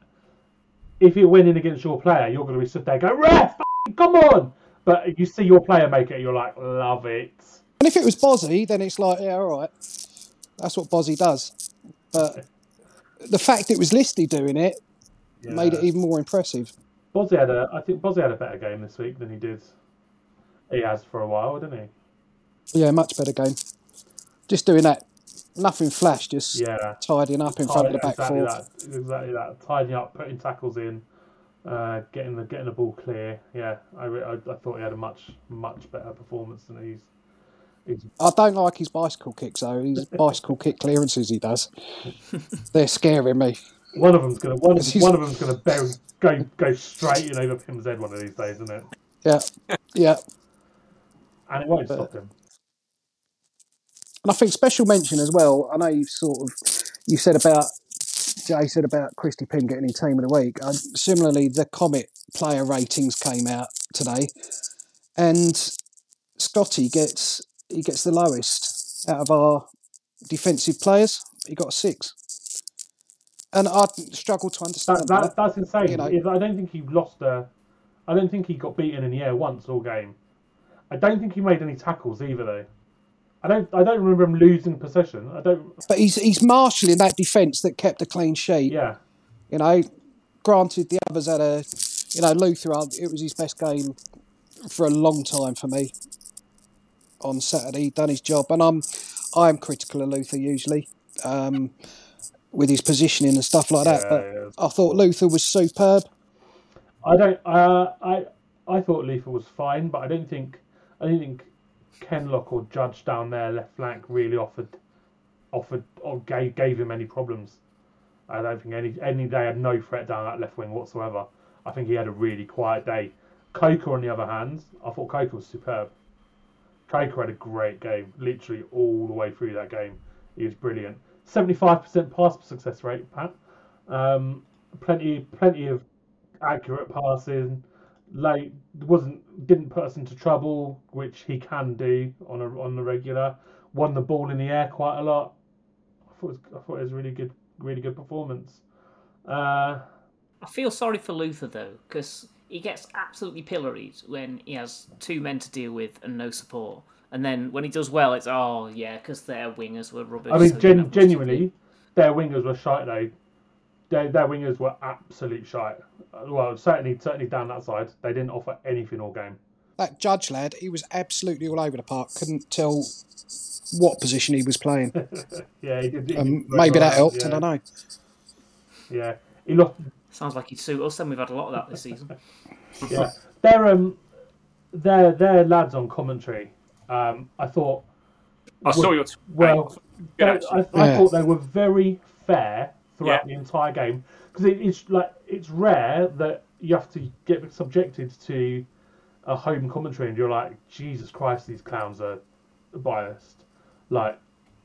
if you're winning against your player, you're going to be stood there going, ref, come on! But you see your player make it, you're like, love it. And if it was Bozzy, then it's like, yeah, all right. That's what Bozzy does. But the fact it was Listy doing it yeah. made it even more impressive. Bozzy had a, I think Bozzy had a better game this week than he did. He has for a while, didn't he? Yeah, much better game. Just doing that, nothing flash, just yeah. tidying up in tidying, front of the back exactly four. That, exactly that, tidying up, putting tackles in, uh, getting the getting the ball clear. Yeah, I, I I thought he had a much much better performance than he's. I don't like his bicycle kicks though. His bicycle kick clearances he does, they're scaring me. One of them's gonna one, one of them's gonna bear, go go straight in over Pim's head one of these days, isn't it? Yeah, yeah. And it won't but, stop him. And I think special mention as well. I know you sort of you said about Jay said about Christy Pym getting in team of the week. And similarly, the Comet player ratings came out today, and Scotty gets. He gets the lowest out of our defensive players. He got a six. And I struggle to understand that. that, that. That's insane. You know. I don't think he lost a... I don't think he got beaten in the air once all game. I don't think he made any tackles either, though. I don't I don't remember him losing possession. I don't. But he's, he's marshalling that defence that kept a clean sheet. Yeah. You know, granted, the others had a... You know, Luther, it was his best game for a long time for me. On Saturday, he'd done his job, and I'm, I'm critical of Luther usually, um, with his positioning and stuff like that. Yeah, but yeah. I thought Luther was superb. I don't. Uh, I I thought Luther was fine, but I don't think I don't think Kenlock or Judge down there left flank really offered offered or gave, gave him any problems. I don't think any any day had no threat down that left wing whatsoever. I think he had a really quiet day. Coker, on the other hand, I thought Coker was superb. Coker had a great game, literally all the way through that game. He was brilliant. seventy-five percent pass success rate, Pat. Um, plenty, plenty of accurate passing. Late wasn't didn't put us into trouble, which he can do on a on the regular. Won the ball in the air quite a lot. I thought it was, I thought it was a really good, really good performance. Uh, I feel sorry for Luther though, because. He gets absolutely pilloried when he has two men to deal with and no support. And then when he does well, it's, oh, yeah, because their wingers were rubbish. I mean, so gen- genuinely, their wingers were shite, though. Their, their wingers were absolute shite. Well, certainly certainly down that side. They didn't offer anything all game. That Judge lad, he was absolutely all over the park. Couldn't tell what position he was playing. yeah, he did. He um, maybe right, that helped, yeah. I don't know. Yeah, he lost... Sounds like he'd suit us, and we've had a lot of that this season. yeah, they're um, they're they're lads on commentary. Um, I thought. I saw your. T- well, they, I, I yeah. thought they were very fair throughout yeah. the entire game because it, it's like it's rare that you have to get subjected to a home commentary, and you're like, Jesus Christ, these clowns are biased. Like,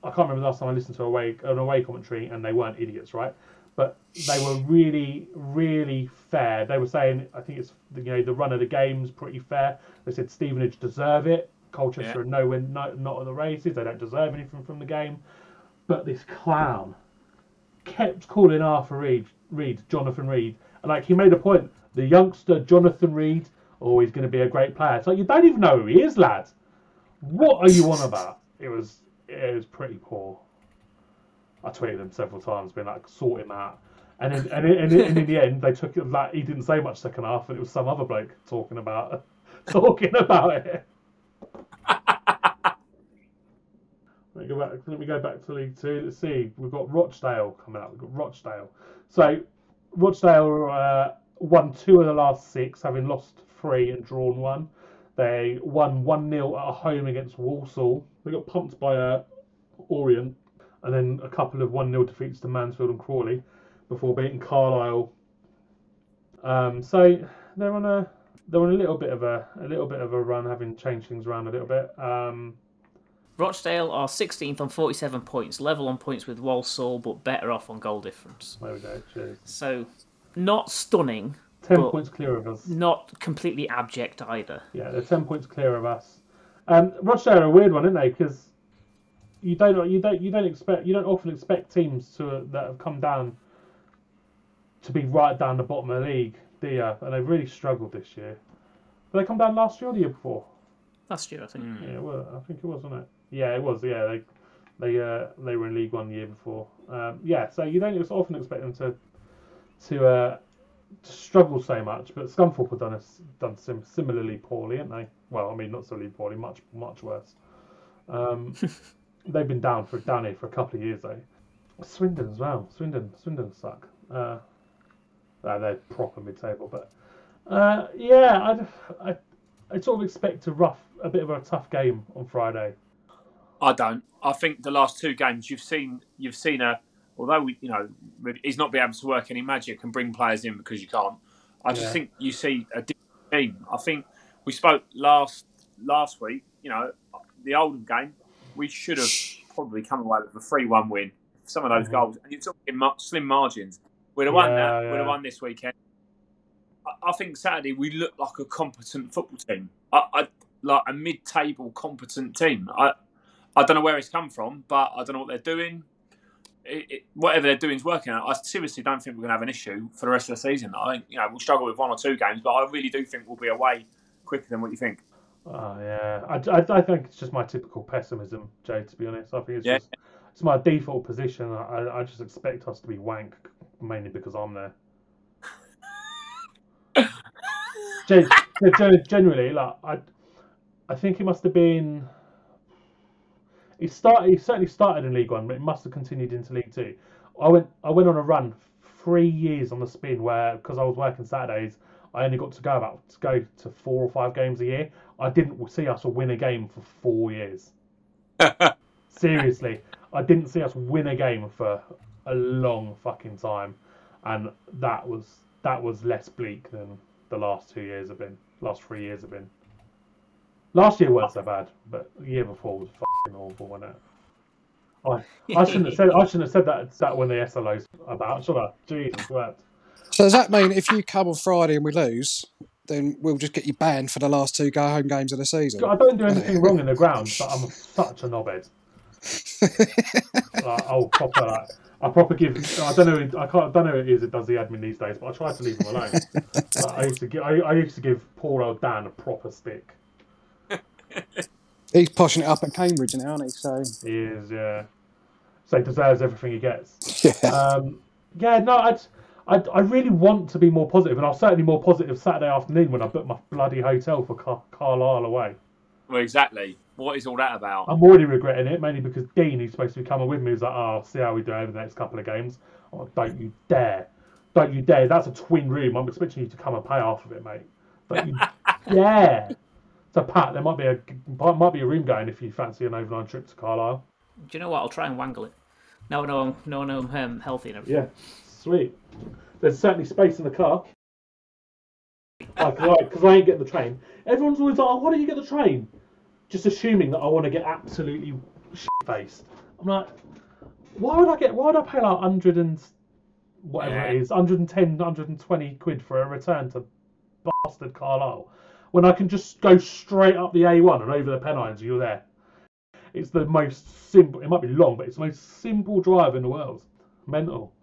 I can't remember the last time I listened to a away an away commentary, and they weren't idiots, right? But they were really, really fair. They were saying, I think it's you know the run of the game's pretty fair. They said Stevenage deserve it. Colchester yeah. are nowhere, no, not at the races. They don't deserve anything from the game. But this clown kept calling Arthur Reed, Reed, Jonathan Reed, and like he made a point. The youngster Jonathan Reed, oh, he's going to be a great player. It's like you don't even know who he is, lad. What are you on about? It was, it was pretty poor. I tweeted him several times, being like, sort him out. And in, and in, and in, and in the end, they took it like he didn't say much second half, and it was some other bloke talking about talking about it. let, me go back, let me go back to League Two. Let's see. We've got Rochdale coming up. We've got Rochdale. So Rochdale uh, won two of the last six, having lost three and drawn one. They won one nil at a home against Walsall. They got pumped by uh, Orient, and then a couple of one nil defeats to Mansfield and Crawley before beating Carlisle. Um, so they're on a they're on a little bit of a a little bit of a run, having changed things around a little bit. Um, Rochdale are sixteenth on forty-seven points, level on points with Walsall, but better off on goal difference. There we go. Cheers. So not stunning. ten but points clear of us. Not completely abject either. Yeah, they're ten points clear of us. Um, Rochdale are a weird one, aren't they? Because you don't, you don't, you don't expect, you don't often expect teams to uh, that have come down to be right down the bottom of the league, do you? And they've really struggled this year. Did they come down last year or the year before? Last year, I think. Mm. Yeah, well, I think it was, wasn't it? Yeah, it was. Yeah, they, they, uh, they were in League One the year before. Um, yeah, so you don't often expect them to, to. Uh, struggle so much, but Scunthorpe have done a, done sim- similarly poorly, haven't they? Well, I mean, not similarly poorly, much much worse. Um, they've been down for down here for a couple of years though. Swindon as well. Swindon, Swindon suck. Uh, they're proper mid-table, but uh, yeah, I, I I sort of expect a rough, a bit of a tough game on Friday. I don't. I think the last two games you've seen, you've seen a. Although we, you know, he's not been able to work any magic and bring players in because you can't. I just yeah. think you see a different team. I think we spoke last last week. You know, the Oldham game, we should have probably come away with a three one win. Some of those mm-hmm. goals, and you're talking slim margins. We'd have won yeah, that. Yeah. We'd have won this weekend. I, I think Saturday we looked like a competent football team, I, I like a mid-table competent team. I I don't know where it's come from, but I don't know what they're doing. It, it, whatever they're doing is working out. I seriously don't think we're going to have an issue for the rest of the season. I think, you know, we'll struggle with one or two games, but I really do think we'll be away quicker than what you think. Oh, yeah. I, I, I think it's just my typical pessimism, Jay, to be honest. I think it's yeah. just it's my default position. I, I just expect us to be wank, mainly because I'm there. Jay, generally, like, I, I think it must have been... He started. He certainly started in League One, but it must have continued into League Two. I went. I went on a run three years on the spin where, because I was working Saturdays, I only got to go about to go to four or five games a year. I didn't see us win a game for four years. Seriously, I didn't see us win a game for a long fucking time, and that was that was less bleak than the last two years have been. Last three years have been. Last year wasn't so bad, but the year before was fucking awful, wasn't it? I, I shouldn't have said I shouldn't have said that that when the S L O's about, should I? Jesus, what? So does that mean if you come on Friday and we lose, then we'll just get you banned for the last two go home games of the season? I don't do anything wrong in the ground, but I'm such a knobhead. Like, I'll proper like, I proper give. I don't know. I can't. I don't know. Who it is. It does the admin these days, but I try to leave him alone. Like, I used to give. I, I used to give poor old Dan a proper stick. He's pushing it up at Cambridge now, aren't he? So he is, yeah. So he deserves everything he gets. Yeah. Um, yeah. No, I, I, I really want to be more positive, and I was certainly more positive Saturday afternoon when I booked my bloody hotel for Car- Carlisle away. Well, exactly. What is all that about? I'm already regretting it, mainly because Dean, who's supposed to be coming with me, was like, "Oh, I'll see how we do over the next couple of games." Oh, don't you dare! Don't you dare! That's a twin room. I'm expecting you to come and pay half of it, mate. Don't you dare! So Pat, there might be a might be a room going if you fancy an overnight trip to Carlisle. Do you know what? I'll try and wangle it. No, no, I'm, no, no, I'm um, healthy and everything. Yeah, sweet. There's certainly space in the car. Like, right, because I ain't getting the train. Everyone's always like, "Oh, why don't you get the train?" Just assuming that I want to get absolutely shit-faced. I'm like, why would I get? Why would I pay like hundred and whatever yeah. it is, one hundred ten, one hundred twenty quid for a return to bastard Carlisle? When I can just go straight up the A one and over the Pennines, you're there. It's the most simple. It might be long, but it's the most simple drive in the world. Mental.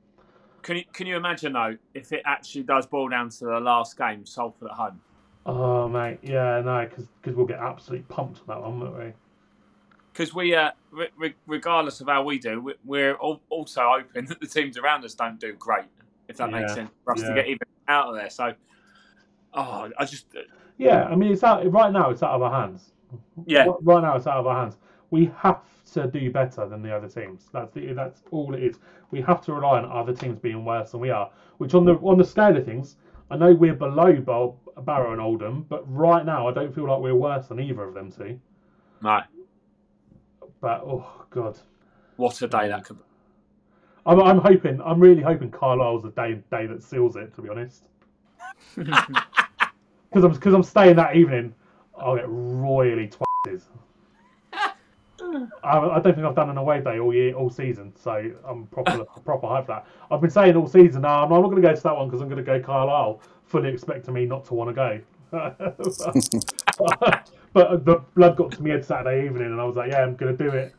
Can you can you imagine though if it actually does boil down to the last game, Salford at home? Oh mate, yeah, no, because because we'll get absolutely pumped on that one, won't we? Because we, uh, re- regardless of how we do, we're also hoping that the teams around us don't do great. If that yeah. makes sense for us yeah. to get even out of there, so. Oh, I just. Yeah, I mean, it's out right now. It's out of our hands. Yeah. Right now, it's out of our hands. We have to do better than the other teams. That's the, that's all it is. We have to rely on other teams being worse than we are. Which on the on the scale of things, I know we're below Barrow and Oldham, but right now I don't feel like we're worse than either of them two. No. But, oh, God. What a day that could be. I'm, I'm hoping, I'm really hoping Carlisle's the day day that seals it, to be honest. Because I'm, cause I'm staying that evening, I'll get royally twatted. I, I don't think I've done an away day all year, all season, so I'm proper proper hyped for that. I've been saying all season, now I'm not going to go to that one because I'm going to go Carlisle, fully expecting me not to want to go. but, but the blood got to me head Saturday evening, and I was like, yeah, I'm going to do it.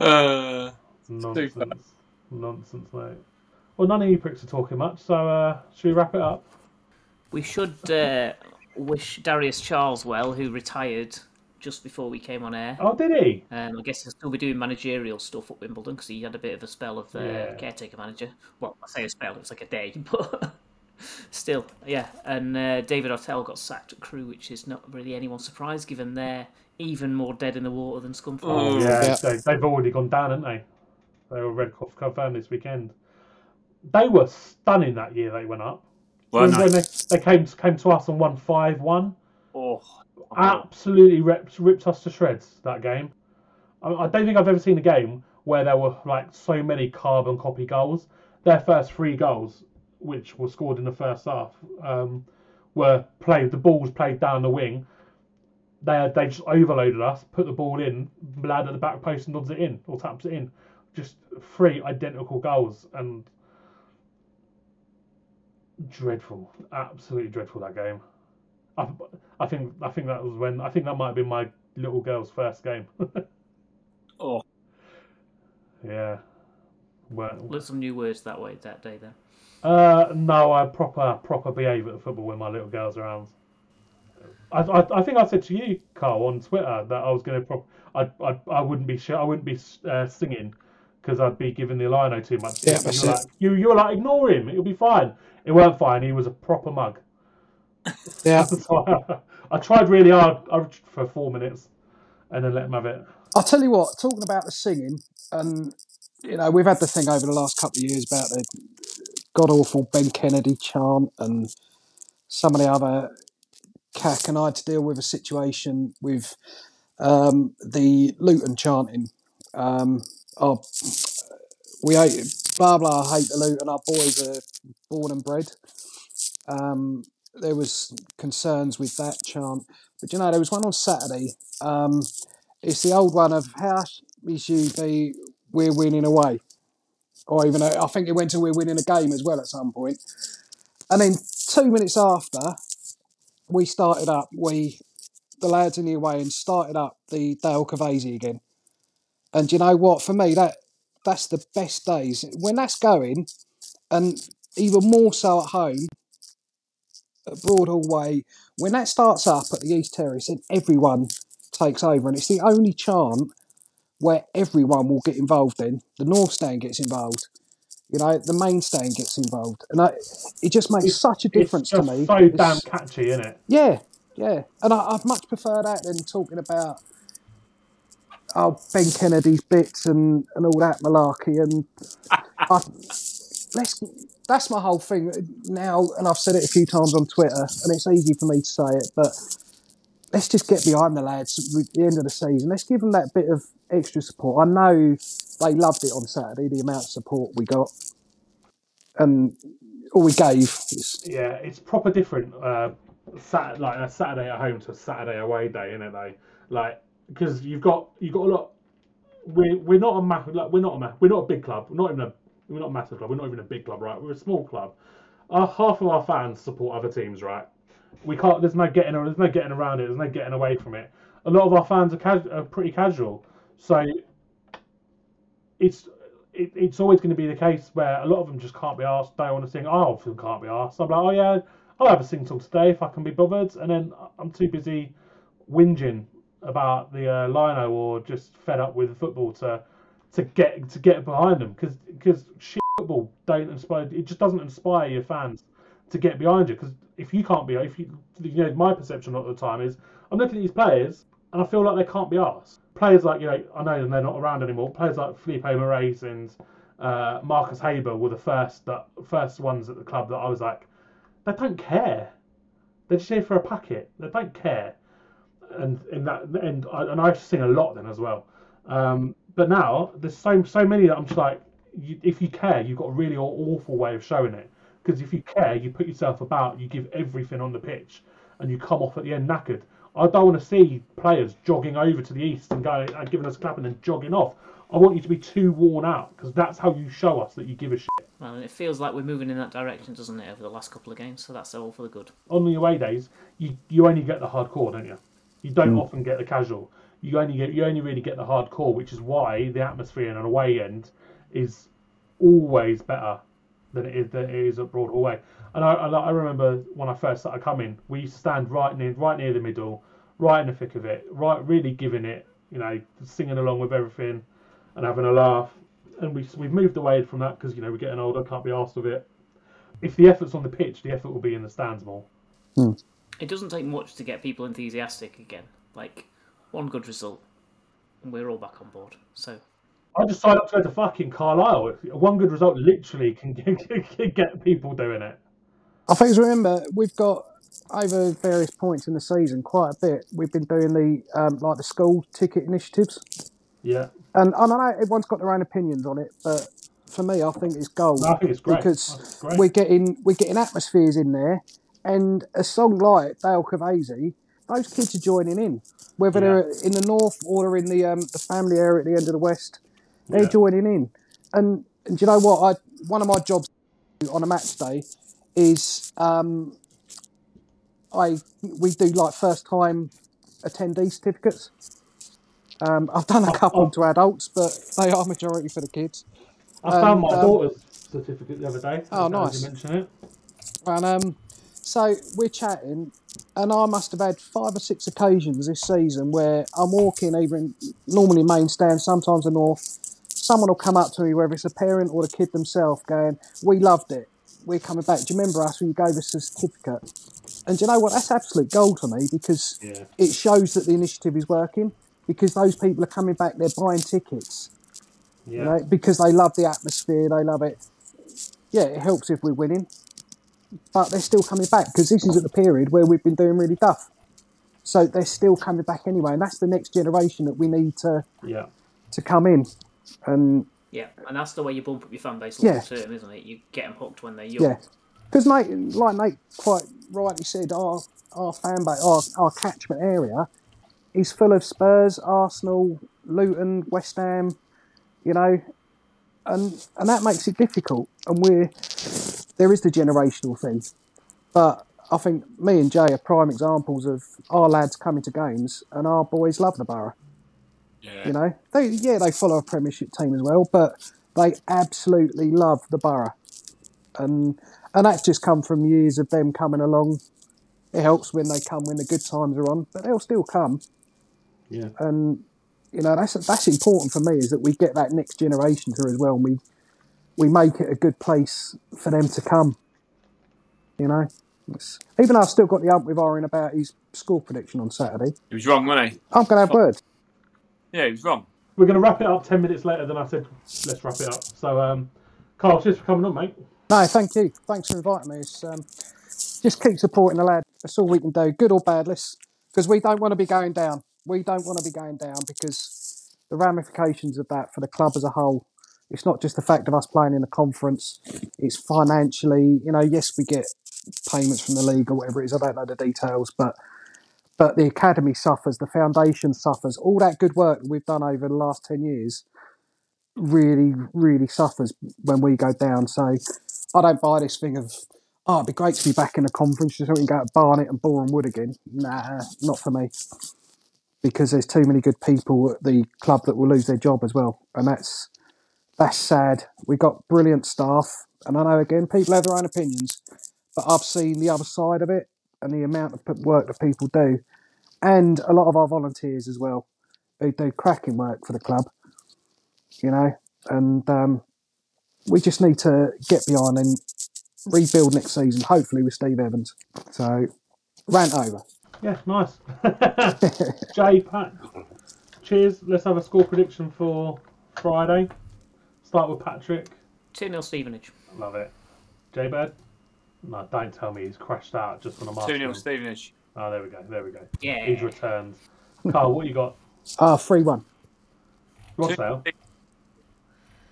uh, nonsense. Super. Nonsense, mate. Well, none of you pricks are talking much, so uh, should we wrap it up? We should uh, wish Darius Charles well, who retired just before we came on air. Oh, did he? Um, I guess he'll still be doing managerial stuff at Wimbledon because he had a bit of a spell of uh, yeah. caretaker manager. Well, I say a spell, it was like a day, but still, yeah. And uh, David Ortel got sacked at Crewe, which is not really anyone's surprise given they're even more dead in the water than Scunthorpe. Oh, yeah, yeah. They, they've already gone down, haven't they? They were red confirmed this weekend. They were stunning that year they went up. Well, nice. When they, they came, came to us and won five one. Oh, absolutely ripped, ripped us to shreds that game. I, I don't think I've ever seen a game where there were like so many carbon copy goals. Their first three goals, which were scored in the first half, um, were played. The ball was played down the wing. They they just overloaded us, put the ball in, lad at the back post and nods it in or taps it in. Just three identical goals and dreadful, absolutely dreadful that game. I, I think I think that was when I think that might have been my little girl's first game. Oh, yeah. Well, learned some new words that way that day then. Uh, no, I proper proper behave at football when my little girl's around. I, I, I think I said to you, Carl, on Twitter that I was going to prop. I, I, I wouldn't be sh- I wouldn't be uh, singing because I'd be giving the lino too much. Yeah, that's it. You you were like, ignore him. It'll be fine. It weren't fine. He was a proper mug. Yeah. I tried really hard for four minutes, and then let him have it. I'll tell you what. Talking about the singing, and you know, we've had the thing over the last couple of years about the god awful Ben Kennedy chant and some of the other. Cack and I had to deal with a situation with um, the Luton chanting. Um, oh, we hate blah blah. I hate the Luton. Our boys are born and bred. Um, there was concerns with that chant, but you know there was one on Saturday. Um, it's the old one of how is you be we're winning away, or even I think it went to we're winning a game as well at some point. And then two minutes after. We started up, we, the lads in the away end started up the Dale Cavazzi again. And you know what, for me, that that's the best days. When that's going, and even more so at home, at Broadhall Way, when that starts up at the East Terrace, then everyone takes over. And it's the only chant where everyone will get involved in. The North Stand gets involved. You know, the main stand gets involved. And I, it just makes it's, such a difference to me. So it's so damn catchy, isn't it? Yeah, yeah. And I, I'd much prefer that than talking about oh, Ben Kennedy's bits and, and all that malarkey. And I, let's, that's my whole thing now. And I've said it a few times on Twitter, and it's easy for me to say it, but let's just get behind the lads at the end of the season. Let's give them that bit of extra support. I know they loved it on Saturday, the amount of support we got and all we gave. Yeah, it's proper different, uh, sat- like a Saturday at home to a Saturday away day, isn't it though? Like, because you've got you've got a lot. We're we're not a ma- like we're not a ma- we're not a big club. We're not even a we're not a massive club. We're not even a big club, right? We're a small club. Our half of our fans support other teams, right? We can't. There's no getting. There's no getting around it. There's no getting away from it. A lot of our fans are, cas- are pretty casual, so. It's it, it's always going to be the case where a lot of them just can't be arsed. They want to sing. I often can't be arsed. I'm like, oh yeah, I'll have a sing song today if I can be bothered. And then I'm too busy whinging about the uh, lino or just fed up with the football to to get to get behind them because because shit football don't inspire. It just doesn't inspire your fans to get behind you because if you can't be, if you you know, my perception at the time is I'm looking at these players and I feel like they can't be arsed. Players like, you know, I know they're not around anymore. Players like Felipe Moraes and uh, Marcus Haber were the first that, first ones at the club that I was like, They don't care. They're just here for a packet. They don't care. And in that, and I, and I used to sing a lot then as well. Um, but now there's so so many that I'm just like, you, if you care, you've got a really awful way of showing it. Because if you care, you put yourself about, you give everything on the pitch, and you come off at the end knackered. I don't want to see players jogging over to the east and going and giving us a clap and then jogging off. I want you to be too worn out, because that's how you show us that you give a shit. Well, and it feels like we're moving in that direction, doesn't it, over the last couple of games? So that's all for the good. On the away days, you, you only get the hardcore, don't you? You don't mm. often get the casual. You only get you only really get the hardcore, which is why the atmosphere in an away end is always better than it is than it is at Broad Hallway. And I, I I remember when I first started coming, we used to stand right near right near the middle, right in the thick of it, right really giving it, you know, singing along with everything, and having a laugh. And we, we've moved away from that because, you know, we're getting older, can't be arsed with it. If the effort's on the pitch, the effort will be in the stands more. Mm. It doesn't take much to get people enthusiastic again. Like, one good result, and we're all back on board. So I just signed up to go to fucking Carlisle. One good result literally can get people doing it. I think, remember, we've got, over various points in the season, quite a bit, we've been doing the um, like the school ticket initiatives. Yeah. And I don't know, everyone's got their own opinions on it, but for me, I think it's gold. No, I think it's great. Because it's great. we're getting we're getting atmospheres in there, and a song like Dale Cavazy, those kids are joining in, whether yeah. they're in the north or they're in the um, the family area at the end of the west, they're yeah. joining in. And, and do you know what? I one of my jobs on a match day is um, I we do like first time attendee certificates. Um, I've done a couple oh, oh. to adults, but they are majority for the kids. I um, found my um, daughter's certificate the other day. Oh, nice. You mentioned it. And um, so we're chatting, and I must have had five or six occasions this season where I'm walking either in, normally main stand, sometimes the north. Someone will come up to me, whether it's a parent or the kid themselves, going, "We loved it. We're coming back. Do you remember us when you gave us a certificate?" And do you know what? That's absolute gold for me, because yeah. it shows that the initiative is working. Because those people are coming back, they're buying tickets, yeah. you know, because they love the atmosphere, they love it. Yeah, it helps if we're winning, but they're still coming back because this is at the period where we've been doing really duff. So they're still coming back anyway, and that's the next generation that we need to yeah. to come in. And yeah, and that's the way you bump up your fan base long yeah. term, isn't it? You get them hooked when they're young. Yeah, because like Nate quite rightly said, our our fan base, our our catchment area. He's full of Spurs, Arsenal, Luton, West Ham, you know, and and that makes it difficult. And we're there is the generational thing, but I think me and Jay are prime examples of our lads coming to games, and our boys love the Borough. Yeah, you know, they yeah they follow a Premiership team as well, but they absolutely love the Borough, and and that's just come from years of them coming along. It helps when they come when the good times are on, but they'll still come. Yeah, and you know that's that's important for me, is that we get that next generation through as well, and we we make it a good place for them to come. You know, it's, even though I've still got the hump with Oren about his score prediction on Saturday. He was wrong, wasn't he? I'm going to have words. Yeah, he was wrong. We're going to wrap it up ten minutes later than I said. Let's wrap it up. So, um, Carl, cheers for coming on, mate. No, thank you. Thanks for inviting me. It's, um, just keep supporting the lad. That's all we can do, good or bad, because we don't want to be going down. We don't want to be going down, because the ramifications of that for the club as a whole, it's not just the fact of us playing in the conference, it's financially, you know, yes, we get payments from the league or whatever it is, I don't know the details, but but the academy suffers, the foundation suffers, all that good work that we've done over the last ten years really, really suffers when we go down. So I don't buy this thing of, oh, it'd be great to be back in a conference so we can go to Barnet and Boreham Wood again. Nah, not for me. Because there's too many good people at the club that will lose their job as well. And that's that's sad. We've got brilliant staff. And I know, again, people have their own opinions. But I've seen the other side of it and the amount of work that people do. And a lot of our volunteers as well, who do cracking work for the club. You know, and um, we just need to get behind and rebuild next season, hopefully with Steve Evans. So, rant over. Yeah, nice. Jay, Pat, cheers. Let's have a score prediction for Friday. Start with Patrick. two nil Stevenage. Love it. Jay Bird? No, don't tell me he's crashed out just on a master. two nil Stevenage. Oh, there we go. There we go. Yeah. He's returned. Carl, what you got? Ah, uh, three one. Rochdale.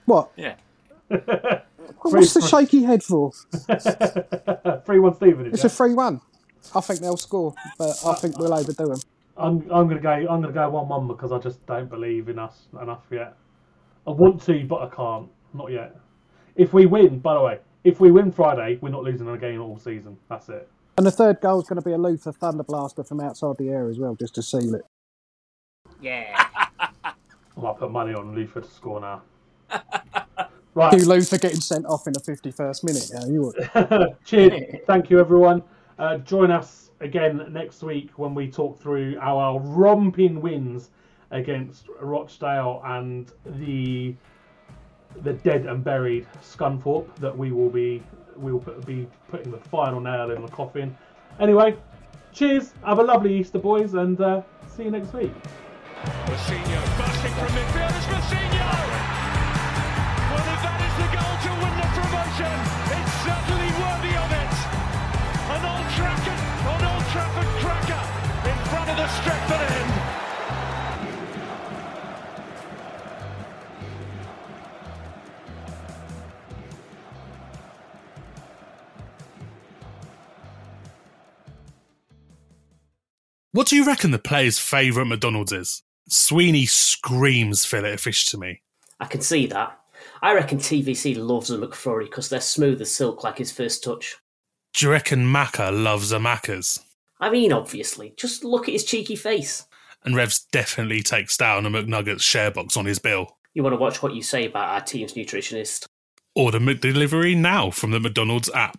What? Yeah. What's the shaky head for? three one Stevenage. It's yeah? a three one. I think they'll score, but I think we'll overdo them. I'm I'm gonna go I'm gonna go one one because I just don't believe in us enough yet. I want to, but I can't. Not yet. If we win, by the way, if we win Friday, we're not losing a game all season. That's it. And the third goal is going to be a Luther Thunderblaster from outside the air as well, just to seal it. Yeah. I might put money on Luther to score now. Right. Do Luther getting sent off in the fifty-first minute? Yeah, you would. Cheers. Thank you, everyone. Uh, join us again next week when we talk through our romping wins against Rochdale and the the dead and buried Scunthorpe that we will be we will put, be putting the final nail in the coffin. Anyway, cheers. Have a lovely Easter, boys, and uh, see you next week. Mousinho bashing from midfield. It's Mousinho. Well, if that is the goal to win the promotion, it's certainly worthy of it. An Old Trafford, an Old Trafford cracker in front of the Stretford end. What do you reckon the players' favourite McDonald's is? Sweeney screams fillet fish to me. I can see that. I reckon T V C loves a McFlurry because they're smooth as silk like his first touch. Do you reckon Macca loves a Macca's? I mean, obviously. Just look at his cheeky face. And Revs definitely takes down a McNuggets share box on his bill. You want to watch what you say about our team's nutritionist? Order McDelivery now from the McDonald's app.